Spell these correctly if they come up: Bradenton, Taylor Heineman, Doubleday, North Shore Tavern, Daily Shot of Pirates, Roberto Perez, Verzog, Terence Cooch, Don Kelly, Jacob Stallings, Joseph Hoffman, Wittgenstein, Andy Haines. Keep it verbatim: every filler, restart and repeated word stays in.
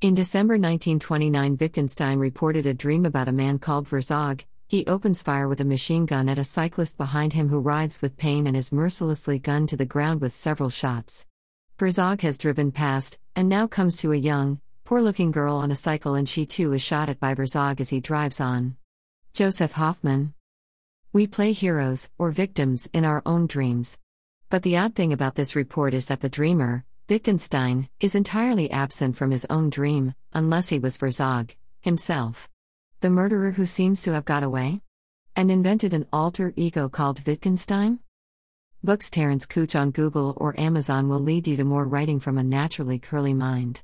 In December nineteen twenty-nine, Wittgenstein reported a dream about a man called Verzog. He opens fire with a machine gun at a cyclist behind him who writhes with pain and is mercilessly gunned to the ground with several shots. Verzog has driven past, and now comes to a young, poor-looking girl on a cycle, and she too is shot at by Verzog as he drives on. Joseph Hoffman. We play heroes, or victims, in our own dreams. But the odd thing about this report is that the dreamer, Wittgenstein, is entirely absent from his own dream, unless he was Verzog himself, the murderer who seems to have got away and invented an alter ego called Wittgenstein? Books Terence Cooch on Google or Amazon will lead you to more writing from a naturally curly mind.